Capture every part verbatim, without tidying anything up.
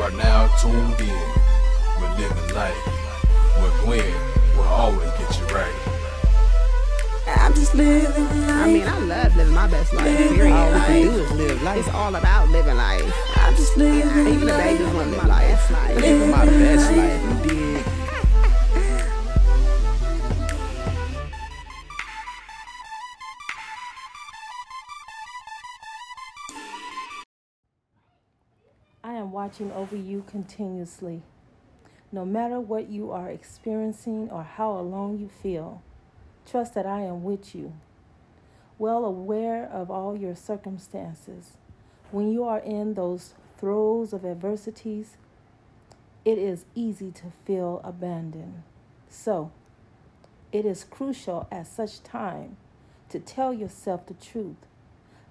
You are now tuned in with Living Life with Gwen. Will always get you right. I'm just living life. I mean, I love living my best life. Living all life. We can do is live life. It's all about living life. I'm just living life. Even the babies want to live life. life. Living my best life. You did. I am watching over you continuously, no matter what you are experiencing or how alone you feel. Trust that I am with you, well aware of all your circumstances. When you are in those throes of adversities, it is easy to feel abandoned. So, it is crucial at such time to tell yourself the truth.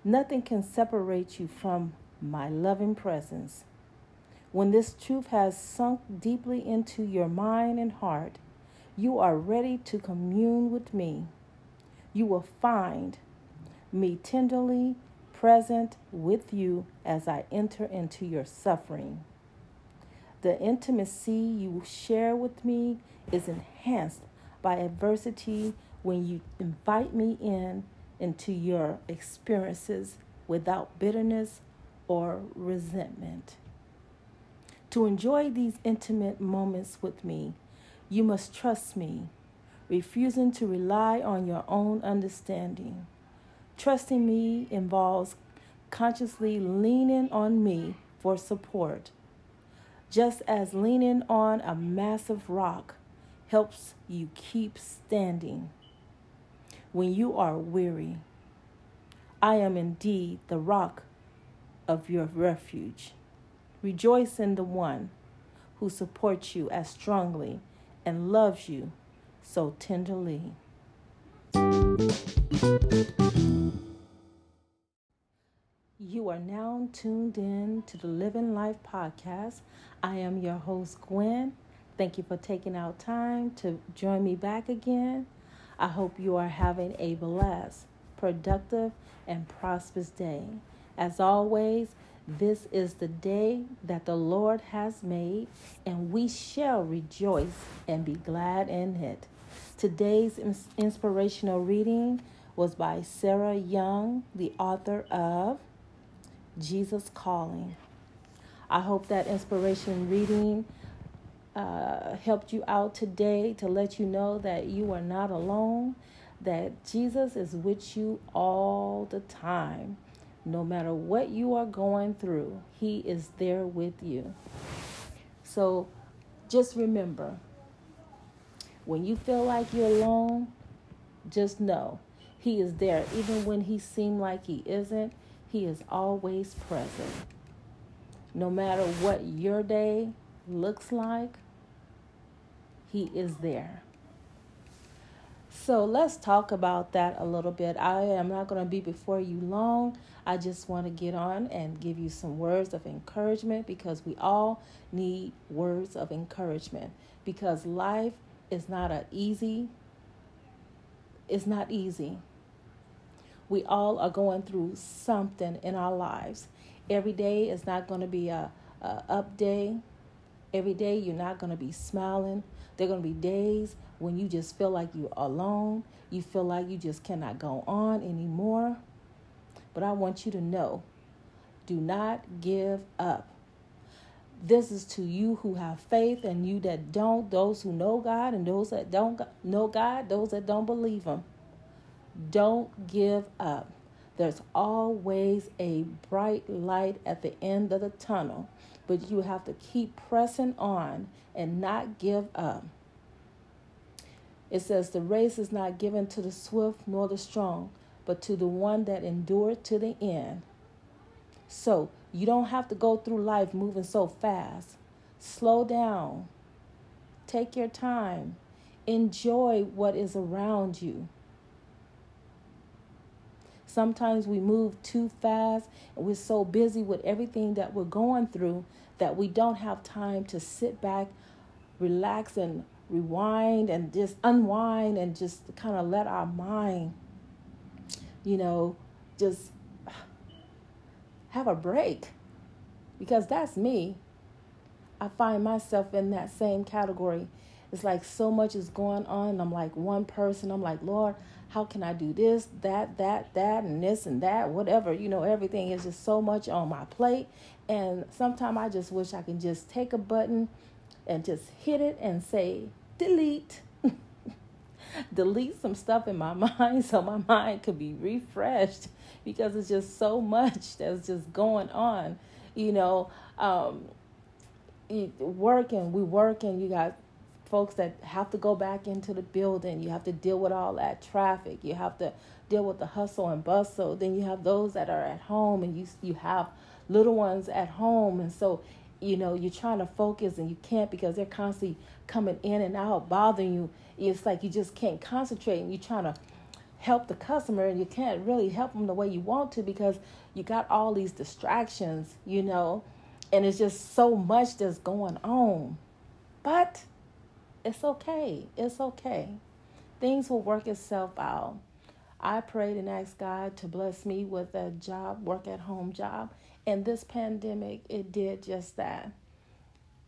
Nothing can separate you from my loving presence. When this truth has sunk deeply into your mind and heart, you are ready to commune with me. You will find me tenderly present with you as I enter into your suffering. The intimacy you share with me is enhanced by adversity when you invite me in into your experiences without bitterness or resentment. To enjoy these intimate moments with me, you must trust me, refusing to rely on your own understanding. Trusting me involves consciously leaning on me for support, just as leaning on a massive rock helps you keep standing when you are weary. I am indeed the rock of your refuge. Rejoice in the one who supports you as strongly and loves you so tenderly. You are now tuned in to the Living Life Podcast. I am your host, Gwen. Thank you for taking out time to join me back again. I hope you are having a blessed, productive, and prosperous day. As always, this is the day that the Lord has made, and we shall rejoice and be glad in it. Today's inspirational reading was by Sarah Young, the author of Jesus Calling. I hope that inspiration reading uh, helped you out today to let you know that you are not alone, that Jesus is with you all the time. No matter what you are going through, he is there with you. So just remember, when you feel like you're alone, just know he is there. Even when he seems like he isn't, he is always present. No matter what your day looks like, he is there. So let's talk about that a little bit. I am not going to be before you long. I just want to get on and give you some words of encouragement, because we all need words of encouragement, because life is not a easy. It's not easy. We all are going through something in our lives. Every day is not going to be a, a up day. Every day you're not going to be smiling. There are going to be days when you just feel like you're alone. You feel like you just cannot go on anymore. But I want you to know, do not give up. This is to you who have faith and you that don't, those who know God and those that don't know God, those that don't believe him. Don't give up. There's always a bright light at the end of the tunnel, but you have to keep pressing on and not give up. It says, the race is not given to the swift nor the strong, but to the one that endured to the end. So you don't have to go through life moving so fast. Slow down. Take your time. Enjoy what is around you. Sometimes we move too fast and we're so busy with everything that we're going through that we don't have time to sit back, relax, and rewind and just unwind and just kind of let our mind, you know, just have a break. Because that's me. I find myself in that same category. It's like so much is going on, and I'm like one person. I'm like, Lord, how can I do this, that, that, that, and this and that, whatever. You know, everything is just so much on my plate. And sometimes I just wish I can just take a button and just hit it and say, delete. Delete some stuff in my mind so my mind could be refreshed, because it's just so much that's just going on. You know, um, working, we working, you got folks that have to go back into the building. You have to deal with all that traffic. You have to deal with the hustle and bustle. Then you have those that are at home, and you you have little ones at home. And so, you know, you're trying to focus and you can't, because they're constantly coming in and out, bothering you. It's like you just can't concentrate, and you're trying to help the customer and you can't really help them the way you want to, because you got all these distractions, you know, and it's just so much that's going on. But it's okay. It's okay. Things will work itself out. I prayed and asked God to bless me with a job, work at home job. And this pandemic, it did just that.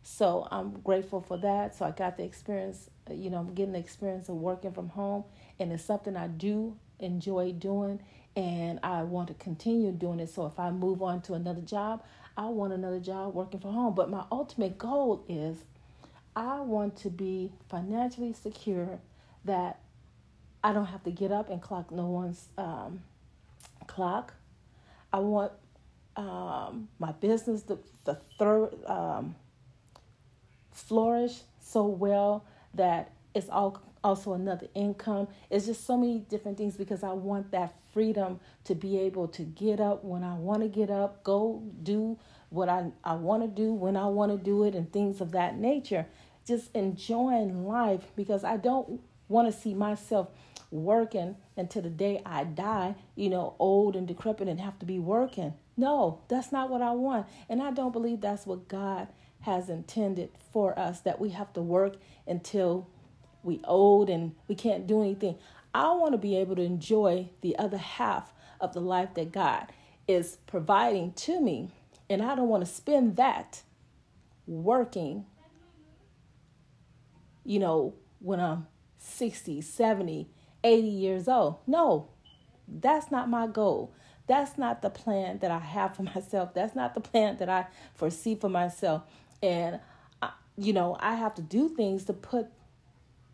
So I'm grateful for that. So I got the experience, you know, I'm getting the experience of working from home. And it's something I do enjoy doing. And I want to continue doing it. So if I move on to another job, I want another job working from home. But my ultimate goal is I want to be financially secure, that I don't have to get up and clock no one's um, clock. I want um, my business to, to third, um, flourish so well that it's all also another income. It's just so many different things, because I want that freedom to be able to get up when I want to get up, go do what I, I want to do when I want to do it, and things of that nature. Just enjoying life, because I don't want to see myself working until the day I die, you know, old and decrepit and have to be working. No, that's not what I want. And I don't believe that's what God has intended for us, that we have to work until we old and we can't do anything. I want to be able to enjoy the other half of the life that God is providing to me. And I don't want to spend that working, you know, when I'm sixty, seventy, eighty years old. No, that's not my goal. That's not the plan that I have for myself. That's not the plan that I foresee for myself. And, I, you know, I have to do things to put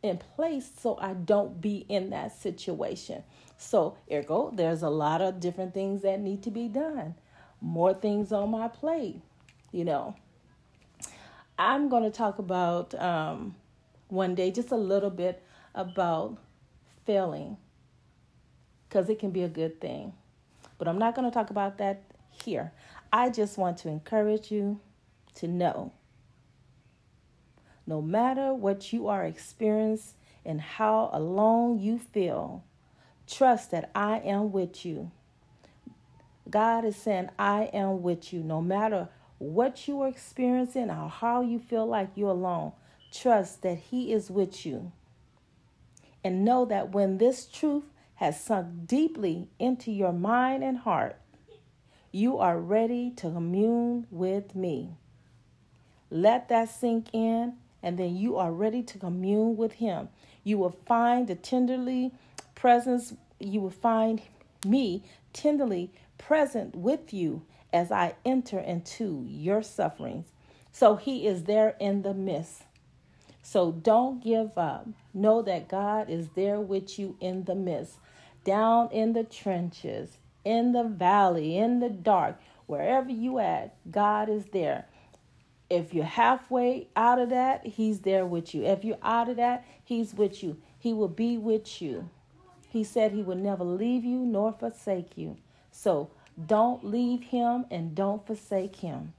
in place so I don't be in that situation. So, ergo, there's a lot of different things that need to be done. More things on my plate, you know. I'm going to talk about um, one day just a little bit about failing, because it can be a good thing. But I'm not going to talk about that here. I just want to encourage you to know, no matter what you are experiencing and how alone you feel, trust that I am with you. God is saying, I am with you. No matter what you are experiencing or how you feel like you're alone, trust that he is with you. And know that when this truth has sunk deeply into your mind and heart, you are ready to commune with me. Let that sink in, and then you are ready to commune with him. You will find the tenderly presence, you will find me tenderly present with you as I enter into your sufferings. So he is there in the midst. So don't give up. Know that God is there with you in the midst, down in the trenches, in the valley, in the dark, wherever you at, God is there. If you're halfway out of that, he's there with you. If you're out of that, he's with you. He will be with you. He said he would never leave you nor forsake you. So don't leave him and don't forsake him.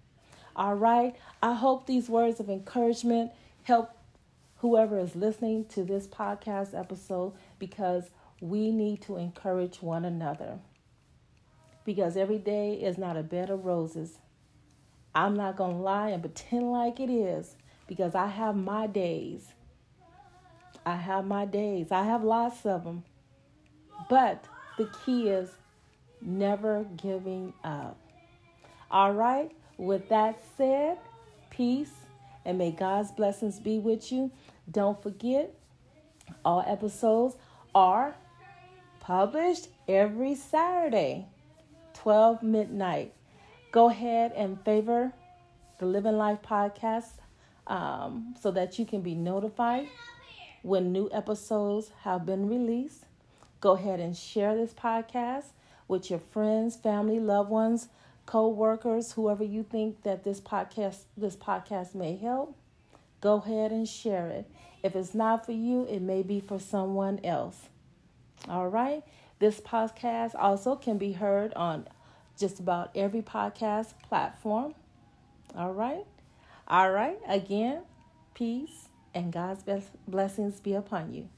All right. I hope these words of encouragement help whoever is listening to this podcast episode, because we need to encourage one another, because every day is not a bed of roses. I'm not going to lie and pretend like it is, because I have my days. I have my days. I have lots of them. But the key is never giving up. All right. With that said, peace and may God's blessings be with you. Don't forget, all episodes are published every Saturday, twelve midnight. Go ahead and favor the Living Life Podcast um, so that you can be notified when new episodes have been released. Go ahead and share this podcast with your friends, family, loved ones, co-workers, whoever you think that this podcast this podcast may help. Go ahead and share it. If it's not for you, it may be for someone else. All right? This podcast also can be heard on just about every podcast platform. All right? All right. Again, peace and God's best blessings be upon you.